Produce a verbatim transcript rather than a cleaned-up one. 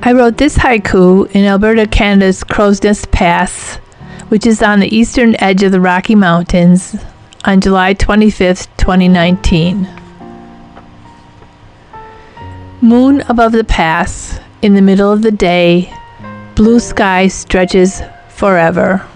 I wrote this haiku in Alberta, Canada's Crow's Nest Pass, which is on the eastern edge of the Rocky Mountains, on July twenty-fifth, twenty nineteen. Moon above the pass, in the middle of the day, blue sky stretches forever.